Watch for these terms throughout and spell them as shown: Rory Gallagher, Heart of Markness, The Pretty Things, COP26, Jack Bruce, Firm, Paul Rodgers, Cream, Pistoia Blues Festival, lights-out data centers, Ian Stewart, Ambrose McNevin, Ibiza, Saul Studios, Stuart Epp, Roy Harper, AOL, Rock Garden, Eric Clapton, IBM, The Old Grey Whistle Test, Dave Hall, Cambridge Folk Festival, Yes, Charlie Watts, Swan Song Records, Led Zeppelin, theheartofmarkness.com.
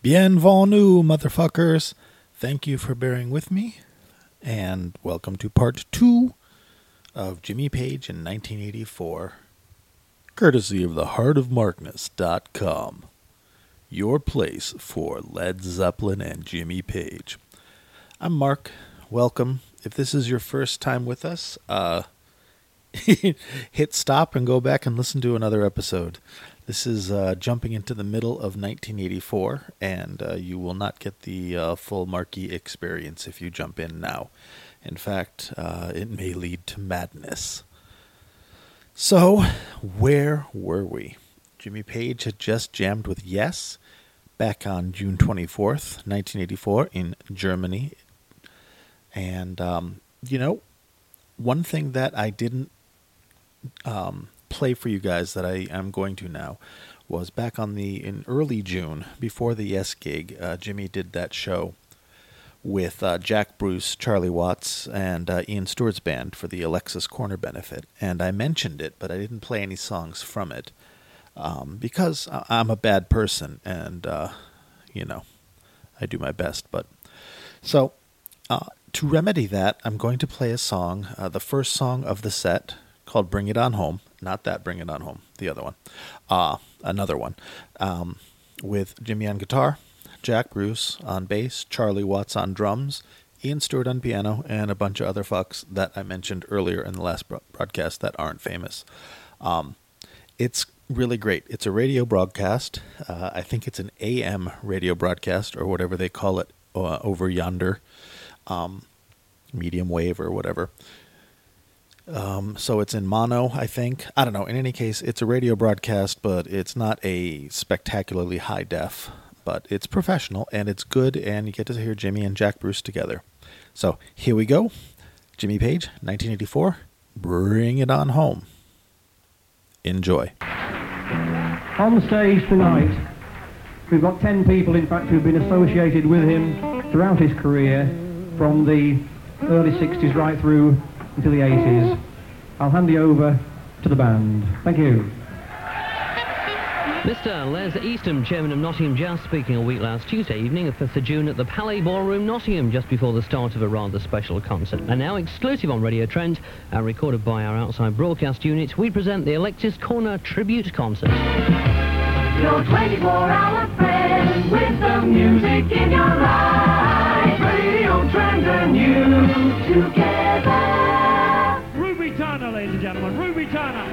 Bienvenue, motherfuckers. Thank you for bearing with me, and welcome to part 2 of Jimmy Page in 1984, courtesy of theheartofmarkness.com, your place for Led Zeppelin and Jimmy Page. I'm Mark. Welcome. If this is your first time with us, hit stop and go back and listen to another episode. This is jumping into the middle of 1984, and you will not get the full Marquee experience if you jump in now. In fact, it may lead to madness. So, where were we? Jimmy Page had just jammed with Yes back on June 24th, 1984 in Germany. And, one thing that I didn't play for you guys that I am going to now was back in early June before the Yes gig. Jimmy did that show with Jack Bruce, Charlie Watts, and Ian Stewart's band for the Alexis Korner benefit, and I mentioned it, but I didn't play any songs from it because I'm a bad person, and I do my best. But so to remedy that, I'm going to play a song, the first song of the set, called "Bring It On Home." Not that "Bring It On Home," the other one, another one, with Jimmy on guitar, Jack Bruce on bass, Charlie Watts on drums, Ian Stewart on piano, and a bunch of other fucks that I mentioned earlier in the last broadcast that aren't famous. It's really great. It's a radio broadcast. I think it's an AM radio broadcast or whatever they call it over yonder, medium wave or whatever. So it's in mono, I think. I don't know. In any case, it's a radio broadcast, but it's not a spectacularly high def, but it's professional and it's good, and you get to hear Jimmy and Jack Bruce together. So here we go. Jimmy Page, 1984, "Bring It On Home." Enjoy. On stage tonight, we've got 10 people, in fact, who've been associated with him throughout his career, from the early 60s right through into the 80s. I'll hand you over to the band. Thank you. Mr. Les Easton, chairman of Nottingham Jazz, speaking a week last Tuesday evening, the 5th of June, at the Palais Ballroom Nottingham, just before the start of a rather special concert. And now, exclusive on Radio Trent, and recorded by our outside broadcast unit, we present the Alexis Korner Tribute Concert. Your 24-hour friend, with the music in your life, Radio Trent and you, together. Ladies and gentlemen, Ruby Turner.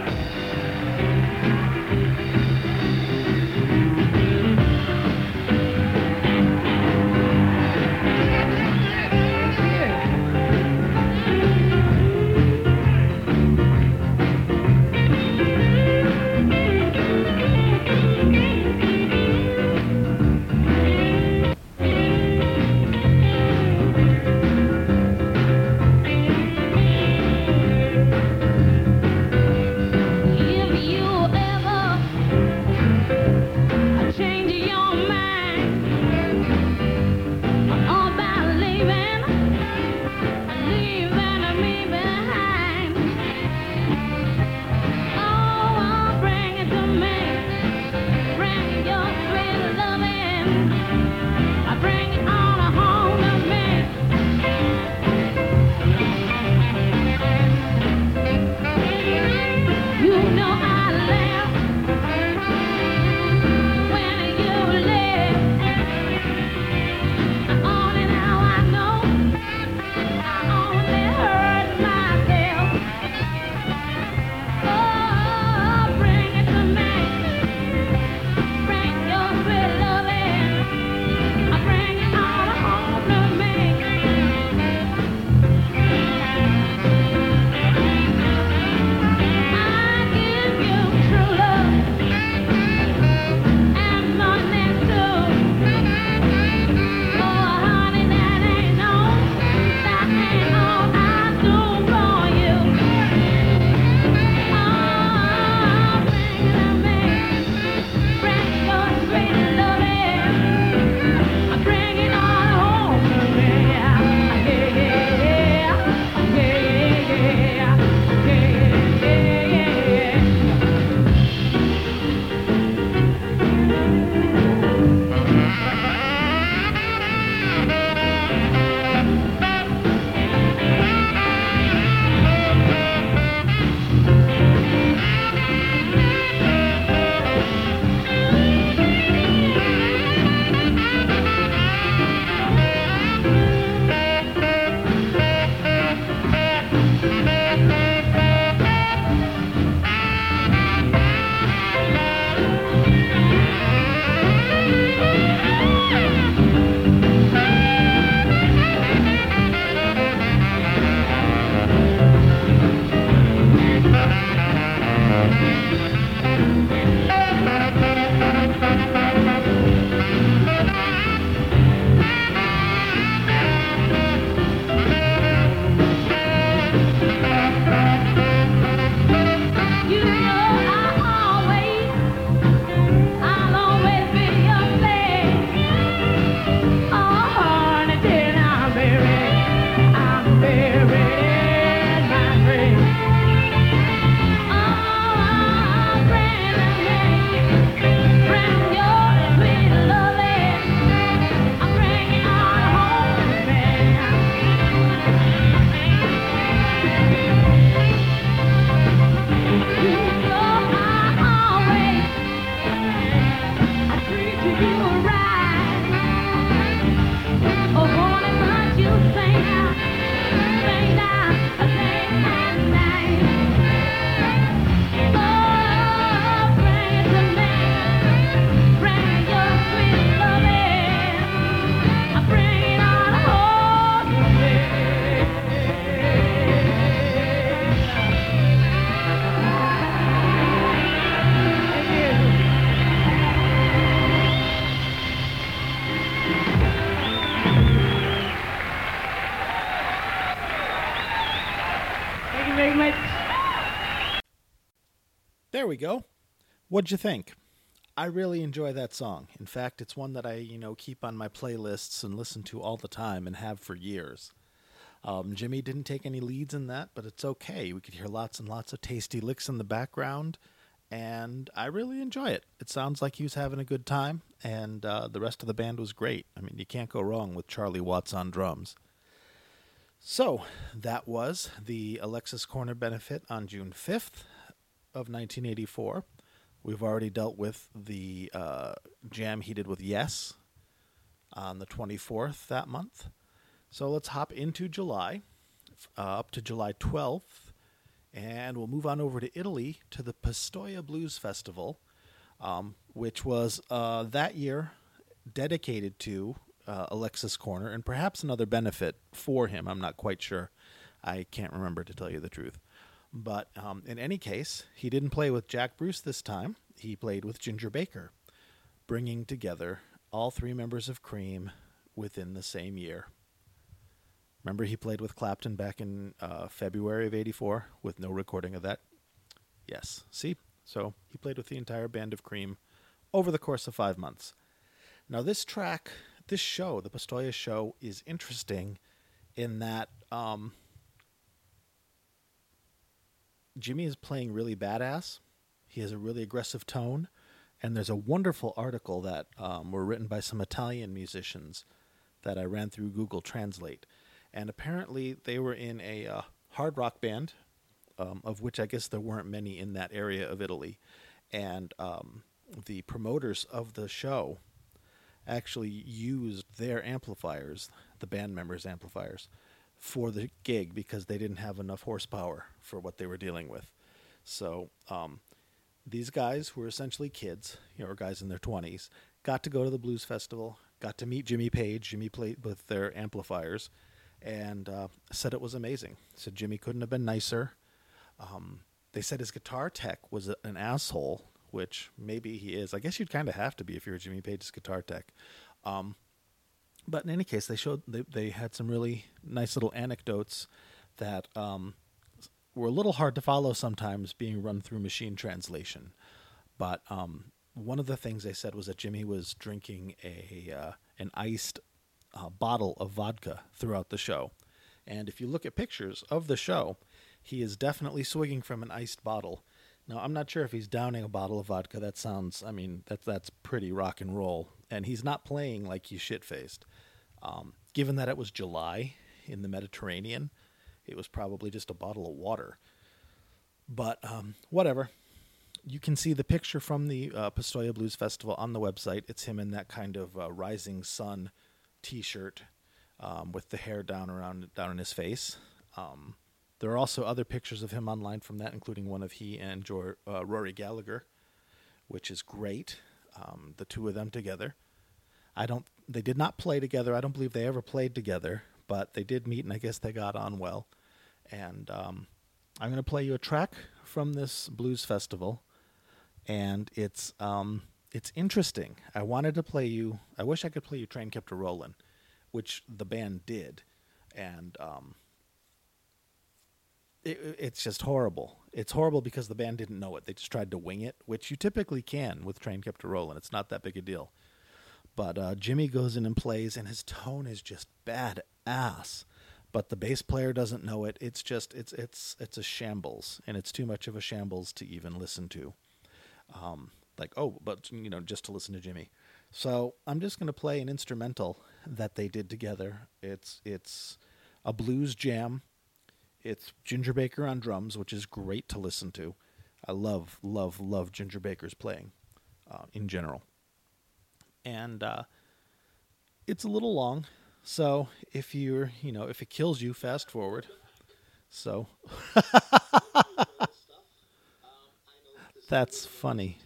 There we go. What'd you think? I really enjoy that song. In fact, it's one that I, keep on my playlists and listen to all the time and have for years. Jimmy didn't take any leads in that, but it's okay. We could hear lots and lots of tasty licks in the background, and I really enjoy it. It sounds like he was having a good time, and the rest of the band was great. I mean, you can't go wrong with Charlie Watts on drums. So, that was the Alexis Korner benefit on June 5th. Of 1984. We've already dealt with the jam he did with Yes on the 24th that month. So let's hop into July, up to July 12th, and we'll move on over to Italy to the Pistoia Blues Festival, which was that year dedicated to Alexis Korner and perhaps another benefit for him. I'm not quite sure. I can't remember, to tell you the truth. But in any case, he didn't play with Jack Bruce this time. He played with Ginger Baker, bringing together all three members of Cream within the same year. Remember, he played with Clapton back in February of 84 with no recording of that? Yes. See? So he played with the entire band of Cream over the course of 5 months. Now, this show, the Pistoia show, is interesting in that... Jimmy is playing really badass. He has a really aggressive tone. And there's a wonderful article that were written by some Italian musicians that I ran through Google Translate. And apparently they were in a hard rock band, of which I guess there weren't many in that area of Italy. And the promoters of the show actually used their amplifiers, the band members' amplifiers, for the gig because they didn't have enough horsepower for what they were dealing with. So these guys, who were essentially kids, or guys in their 20s, got to go to the blues festival, got to meet Jimmy Page. Jimmy played with their amplifiers and said it was amazing. Said Jimmy couldn't have been nicer. They said his guitar tech was an asshole, which maybe he is. I guess you'd kind of have to be if you were Jimmy Page's guitar tech. But in any case, they had some really nice little anecdotes that were a little hard to follow sometimes, being run through machine translation. But one of the things they said was that Jimmy was drinking an iced bottle of vodka throughout the show. And if you look at pictures of the show, he is definitely swigging from an iced bottle. Now, I'm not sure if he's downing a bottle of vodka. That sounds, that's pretty rock and roll. And he's not playing like he's shit-faced. Given that it was July in the Mediterranean, it was probably just a bottle of water. But whatever. You can see the picture from the Pistoia Blues Festival on the website. It's him in that kind of rising sun T-shirt with the hair down in his face. There are also other pictures of him online from that, including one of he and Rory Gallagher, which is great. The two of them together. They did not play together. I don't believe they ever played together, but they did meet, and I guess they got on well. And I'm going to play you a track from this blues festival, and it's interesting. I wanted to play you, I wish I could play you Train Kept a Rollin', which the band did, and it's just horrible. It's horrible because the band didn't know it. They just tried to wing it, which you typically can with Train Kept a Rollin'. It's not that big a deal. But Jimmy goes in and plays, and his tone is just badass. But the bass player doesn't know it. It's just, it's a shambles, and it's too much of a shambles to even listen to. Just to listen to Jimmy. So I'm just going to play an instrumental that they did together. It's a blues jam. It's Ginger Baker on drums, which is great to listen to. I love Ginger Baker's playing in general. and it's a little long. So if you're, you know, if it kills you, fast forward. So that's funny.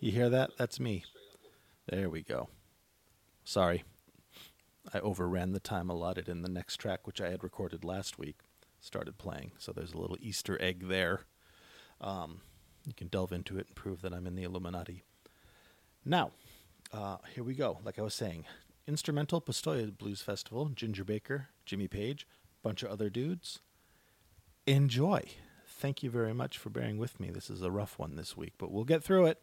You hear that? That's me. There we go. Sorry. I overran the time allotted in the next track, which I had recorded last week, started playing. So there's a little Easter egg there. You can delve into it and prove that I'm in the Illuminati. Now, here we go. Like I was saying, instrumental Pistoia Blues Festival, Ginger Baker, Jimmy Page, bunch of other dudes. Enjoy. Thank you very much for bearing with me. This is a rough one this week, but we'll get through it.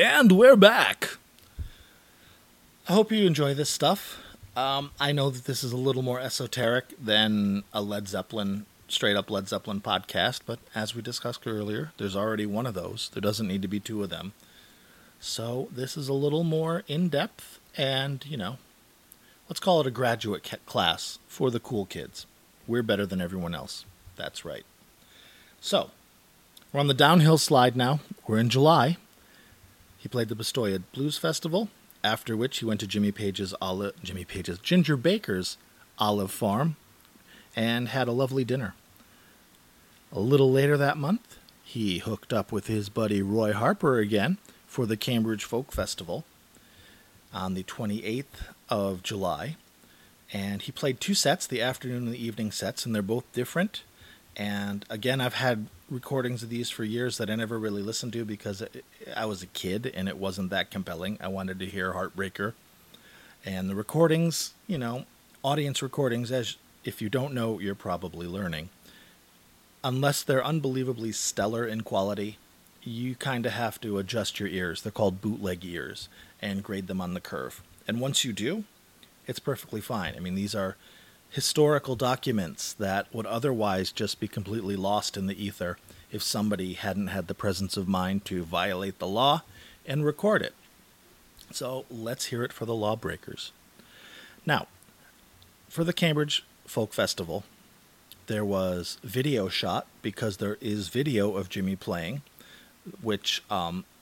And we're back. I hope you enjoy this stuff. I know that this is a little more esoteric than a Led Zeppelin, straight up Led Zeppelin podcast, but as we discussed earlier, there's already one of those. There doesn't need to be two of them. So this is a little more in depth and, you know, let's call it a graduate class for the cool kids. We're better than everyone else. That's right. So we're on the downhill slide now. We're in July. He played the Pistoia Blues Festival, after which he went to Ginger Baker's olive farm and had a lovely dinner. A little later that month, he hooked up with his buddy Roy Harper again for the Cambridge Folk Festival on the 28th of July. And he played two sets, the afternoon and the evening sets, and they're both different. And again, I've had recordings of these for years that I never really listened to because I was a kid and it wasn't that compelling. I wanted to hear Heartbreaker. And the recordings, you know, audience recordings, as if you don't know, you're probably learning. Unless they're unbelievably stellar in quality, you kind of have to adjust your ears. They're called bootleg ears and grade them on the curve. And once you do, it's perfectly fine. I mean, these are historical documents that would otherwise just be completely lost in the ether if somebody hadn't had the presence of mind to violate the law and record it. So let's hear it for the lawbreakers. Now, for the Cambridge Folk Festival, there was video shot because there is video of Jimmy playing, which I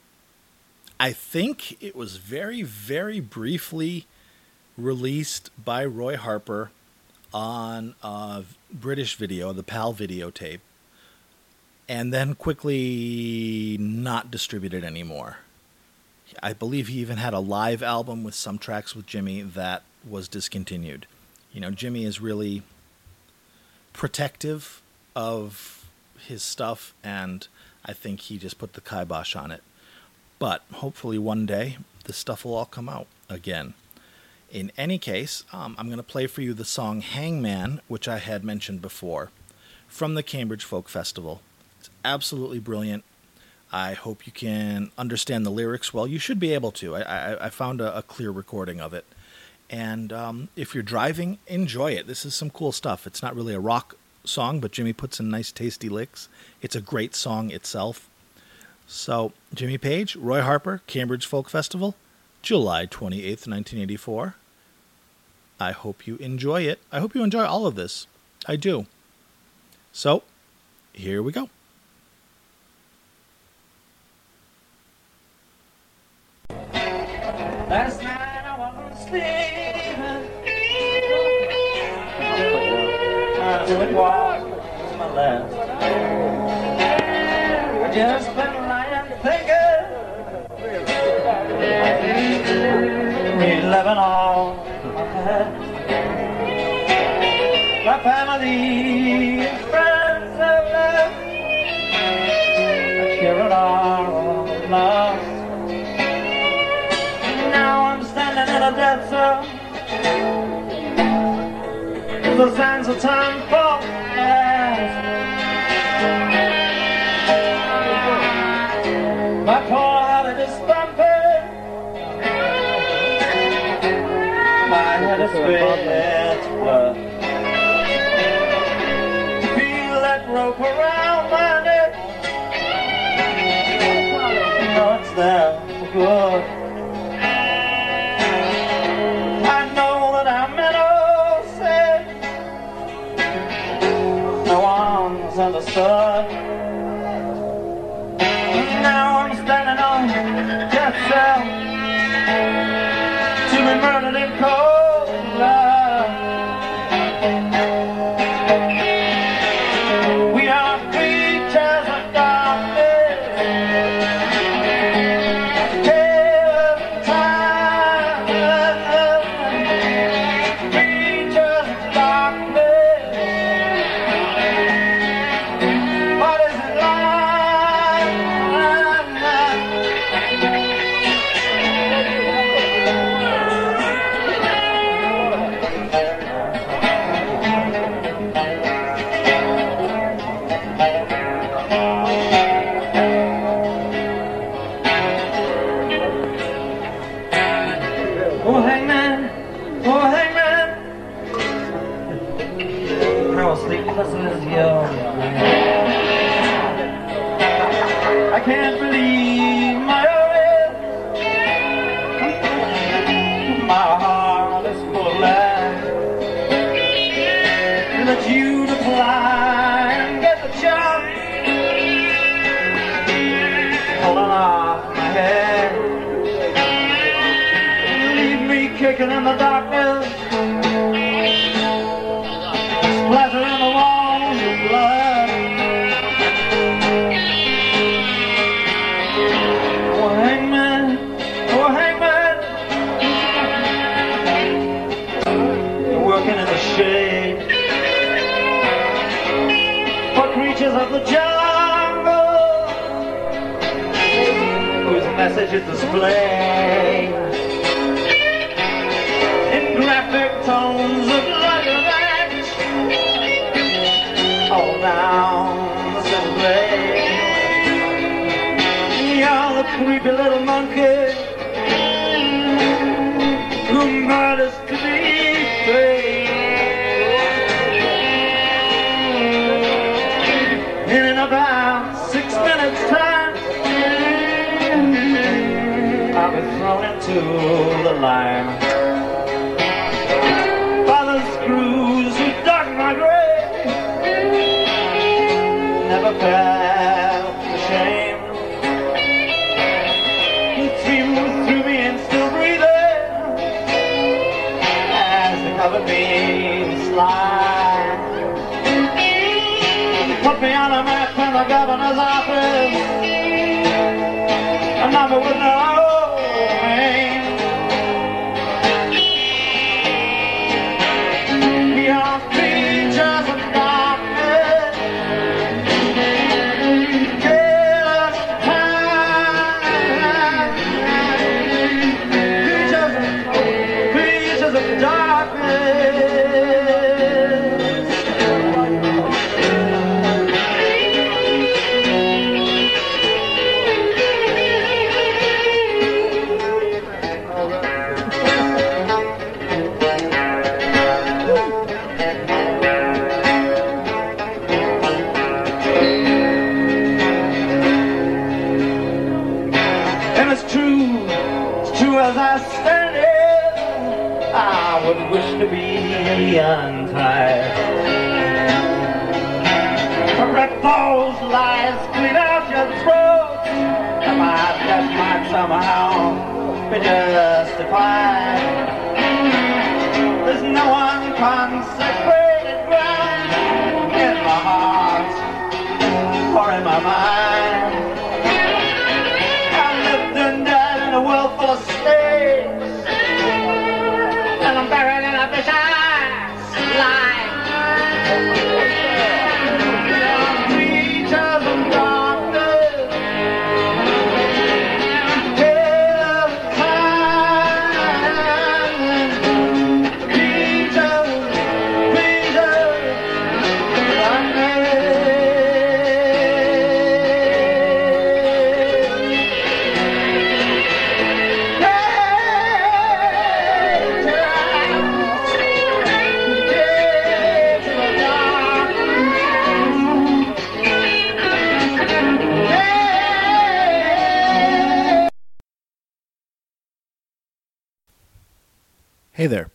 think it was very, very briefly released by Roy Harper on a British video, the PAL videotape, and then quickly not distributed anymore. I believe he even had a live album with some tracks with Jimmy that was discontinued. You know, Jimmy is really protective of his stuff, and I think he just put the kibosh on it. But hopefully one day this stuff will all come out again. In any case, I'm going to play for you the song Hangman, which I had mentioned before, from the Cambridge Folk Festival. It's absolutely brilliant. I hope you can understand the lyrics well. You should be able to. I found a clear recording of it. And if you're driving, enjoy it. This is some cool stuff. It's not really a rock song, but Jimmy puts in nice, tasty licks. It's a great song itself. So, Jimmy Page, Roy Harper, Cambridge Folk Festival, July 28th, 1984. I hope you enjoy it. I hope you enjoy all of this. I do. So, here we go. Last night I was sleeping. I didn't walk to my left. I just been lying thinking. We're living on. My family and friends have left. My children are all lost. Now I'm standing in a dead zone. The sands are turned cold. My poor heart is thumping. My head is red. Rope around my neck. I know it's there for good. I know that I'm an old sin. No one's understood. Now I'm standing on death's cell to be murdered in cold blood. Christmas you're young. I can't believe my eyes. My heart is full of lies. That you'd apply and get the job. Pulling off my hair. Leave me kicking in the darkness. Message is displayed in graphic tones of language, all down the way. You're the creepy little monkey who murders to be free. In about 6 minutes time, I'll be thrown into the lime. By the screws who dug my grave, never felt the shame. The team threw me and still breathing as they covered me in slime. Put me on a map in the governor's office, and I'm with no. To be untied. Correct those lies, clean out your throats. And my death might somehow be justified. There's no unconsecrated ground in my heart or in my mind. I lived and died in a world full of slaves. Hey there.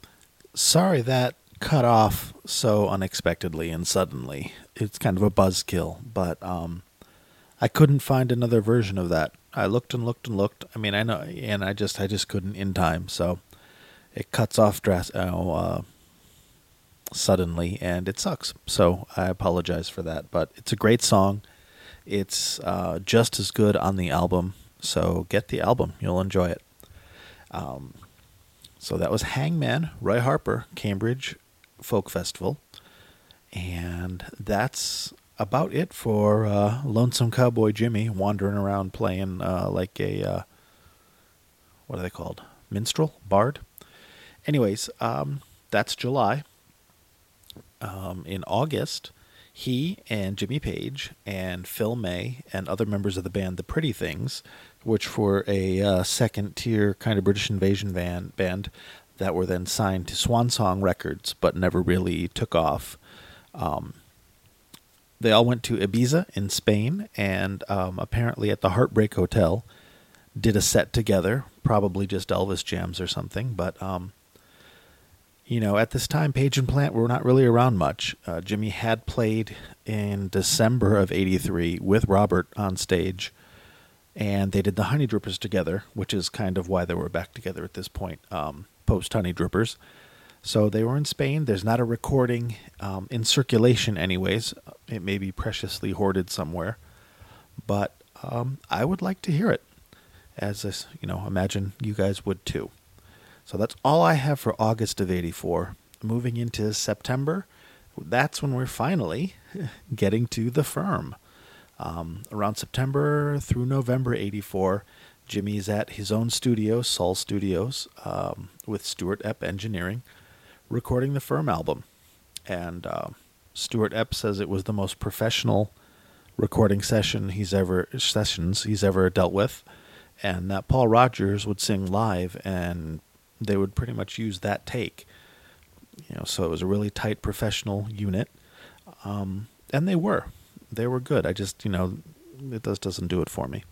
Sorry that cut off so unexpectedly and suddenly. It's kind of a buzzkill, but I couldn't find another version of that. I looked and looked and looked. I mean, I know, and I just couldn't in time. So it cuts off suddenly, and it sucks. So I apologize for that, but it's a great song. It's just as good on the album. So get the album. You'll enjoy it. So that was Hangman, Roy Harper, Cambridge Folk Festival. And that's about it for Lonesome Cowboy Jimmy wandering around playing like a, what are they called? Minstrel? Bard? Anyways, that's July. In August, he and Jimmy Page and Phil May and other members of the band The Pretty Things, which were a second-tier kind of British invasion band that were then signed to Swan Song Records but never really took off. they all went to Ibiza in Spain, and apparently at the Heartbreak Hotel did a set together, probably just Elvis jams or something. But, you know, at this time, Page and Plant were not really around much. Jimmy had played in December of 1983 with Robert on stage, and they did the Honey Drippers together, which is kind of why they were back together at this point, post-Honey Drippers. So they were in Spain. There's not a recording in circulation anyways. It may be preciously hoarded somewhere. But I would like to hear it, as I, you know, imagine you guys would too. So that's all I have for August of 1984. Moving into September, that's when we're finally getting to The Firm. Around September through November 1984, Jimmy's at his own studio, Saul Studios, with Stuart Epp Engineering, recording the Firm album. And Stuart Epp says it was the most professional recording sessions he's ever dealt with, and that Paul Rodgers would sing live and they would pretty much use that take, you know. So it was a really tight professional unit, and they were good. I just, you know, it doesn't do it for me.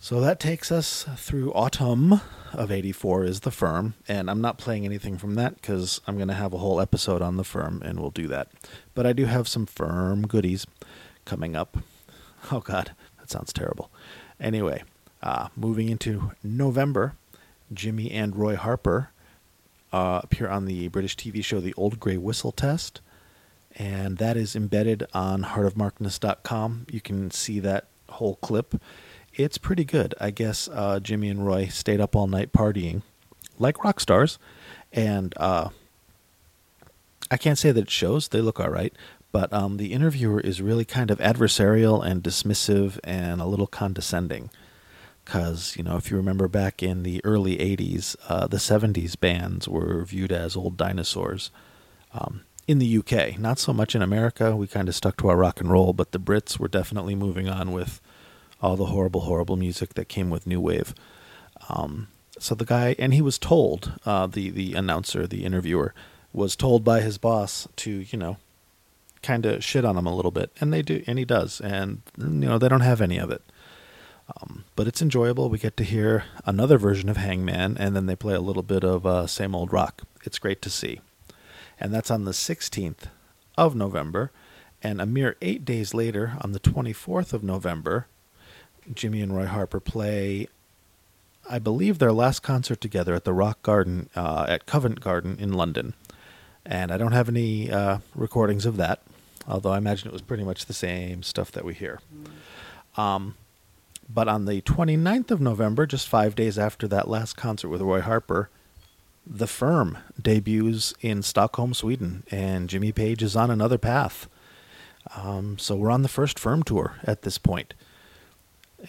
So that takes us through autumn of 1984 is The Firm, and I'm not playing anything from that because I'm going to have a whole episode on The Firm, and we'll do that. But I do have some Firm goodies coming up. Oh, God, that sounds terrible. Anyway, moving into November, Jimmy and Roy Harper appear on the British TV show The Old Grey Whistle Test, and that is embedded on theheartofmarkness.com. You can see that whole clip. It's pretty good. I guess Jimmy and Roy stayed up all night partying like rock stars. And I can't say that it shows. They look all right. But the interviewer is really kind of adversarial and dismissive and a little condescending. Because, you know, if you remember back in the early 80s, the 70s bands were viewed as old dinosaurs in the UK. Not so much in America. We kind of stuck to our rock and roll. But the Brits were definitely moving on with all the horrible, horrible music that came with new wave. So the guy, and he was told, the announcer, the interviewer, was told by his boss to, you know, kind of shit on him a little bit. And they do, and he does. And, you know, they don't have any of it. But it's enjoyable. We get to hear another version of Hangman, and then they play a little bit of Same Old Rock. It's great to see. And that's on the 16th of November. And a mere 8 days later, on the 24th of November, Jimmy and Roy Harper play, I believe, their last concert together at the Rock Garden at Covent Garden in London. And I don't have any recordings of that, although I imagine it was pretty much the same stuff that we hear. But on the 29th of November, just 5 days after that last concert with Roy Harper, The Firm debuts in Stockholm, Sweden, and Jimmy Page is on another path. So we're on the first Firm tour at this point.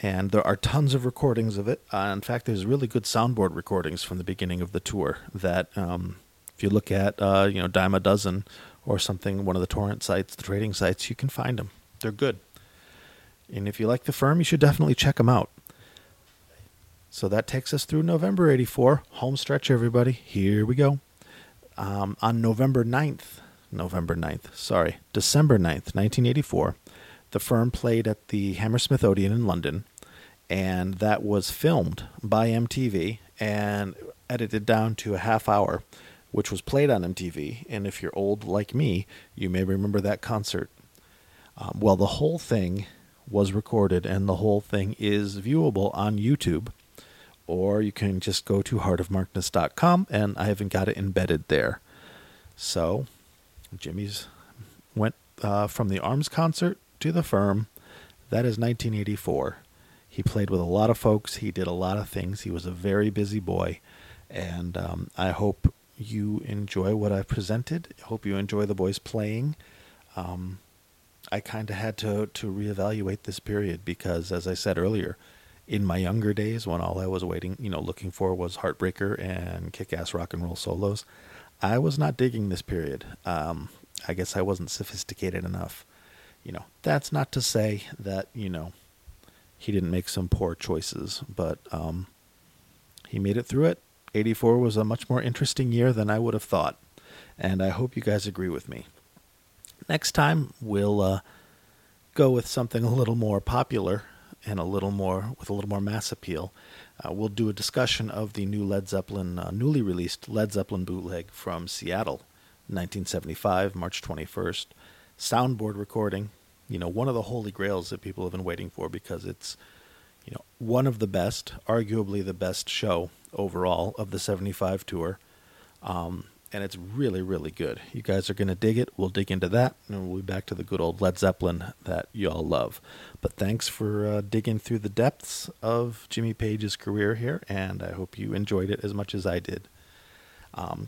And there are tons of recordings of it. In fact, there's really good soundboard recordings from the beginning of the tour that if you look at, you know, Dime a Dozen or something, one of the torrent sites, the trading sites, you can find them. They're good. And if you like The Firm, you should definitely check them out. So that takes us through November 1984. Home stretch, everybody. Here we go. On December 9th, 1984. The Firm played at the Hammersmith Odeon in London, and that was filmed by MTV and edited down to a half hour, which was played on MTV. And if you're old like me, you may remember that concert. Well, the whole thing was recorded, and the whole thing is viewable on YouTube, or you can just go to heartofmarkness.com, and I haven't got it embedded there. So Jimmy's went from the Arms concert to The Firm. That is 1984. He played with a lot of folks. He did a lot of things. He was a very busy boy. And I hope you enjoy what I presented. I hope you enjoy the boys playing. I kind of had to reevaluate this period because, as I said earlier, in my younger days when all I was looking for was Heartbreaker and kick-ass rock and roll solos, I was not digging this period. I guess I wasn't sophisticated enough. You know, that's not to say that, you know, he didn't make some poor choices, but he made it through it. 1984 was a much more interesting year than I would have thought, and I hope you guys agree with me. next time we'll go with something a little more popular and a little more mass appeal. We'll do a discussion of the new Led Zeppelin, newly released Led Zeppelin bootleg from Seattle, 1975, March 21st. Soundboard recording, one of the holy grails that people have been waiting for, because it's, one of the best, arguably the best show overall of the 75 tour. And it's really, really good. You guys are going to dig it. We'll dig into that, and we'll be back to the good old Led Zeppelin that y'all love. But thanks for digging through the depths of Jimmy Page's career here, and I hope you enjoyed it as much as I did.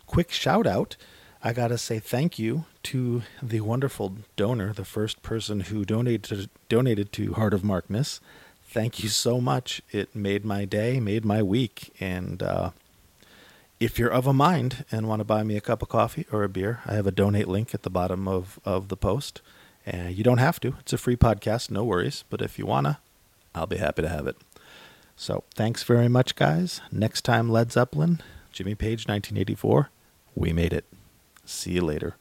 Quick shout out. I got to say thank you to the wonderful donor, the first person who donated to Heart of Markness. Thank you so much. It made my day, made my week, and if you're of a mind and want to buy me a cup of coffee or a beer, I have a donate link at the bottom of the post. And you don't have to. It's a free podcast, no worries. But if you want to, I'll be happy to have it. So thanks very much, guys. Next time, Led Zeppelin, Jimmy Page, 1984. We made it. See you later.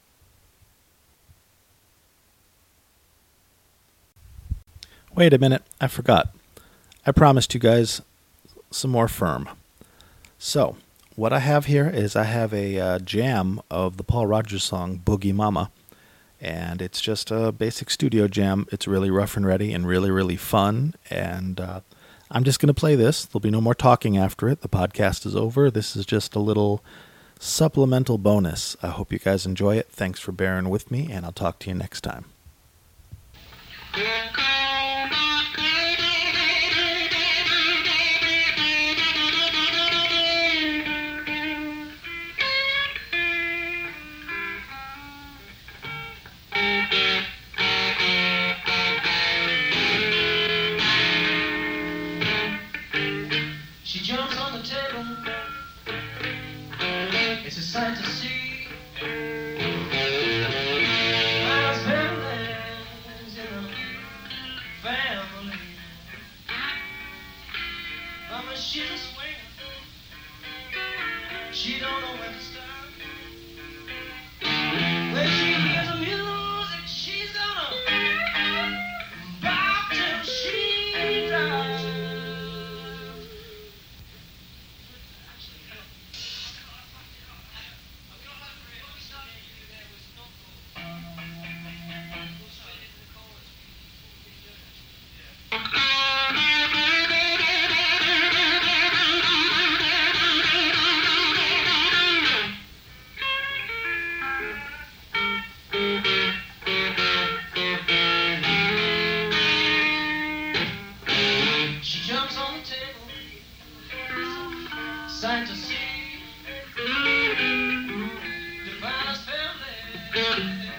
Wait a minute. I forgot. I promised you guys some more firm. So what I have here is I have a jam of the Paul Rodgers song Boogie Mama, and it's just a basic studio jam. It's really rough and ready and really, really fun, and I'm just going to play this. There'll be no more talking after it. The podcast is over. This is just a little supplemental bonus. I hope you guys enjoy it. Thanks for bearing with me, and I'll talk to you next time. Scientists, the finest family.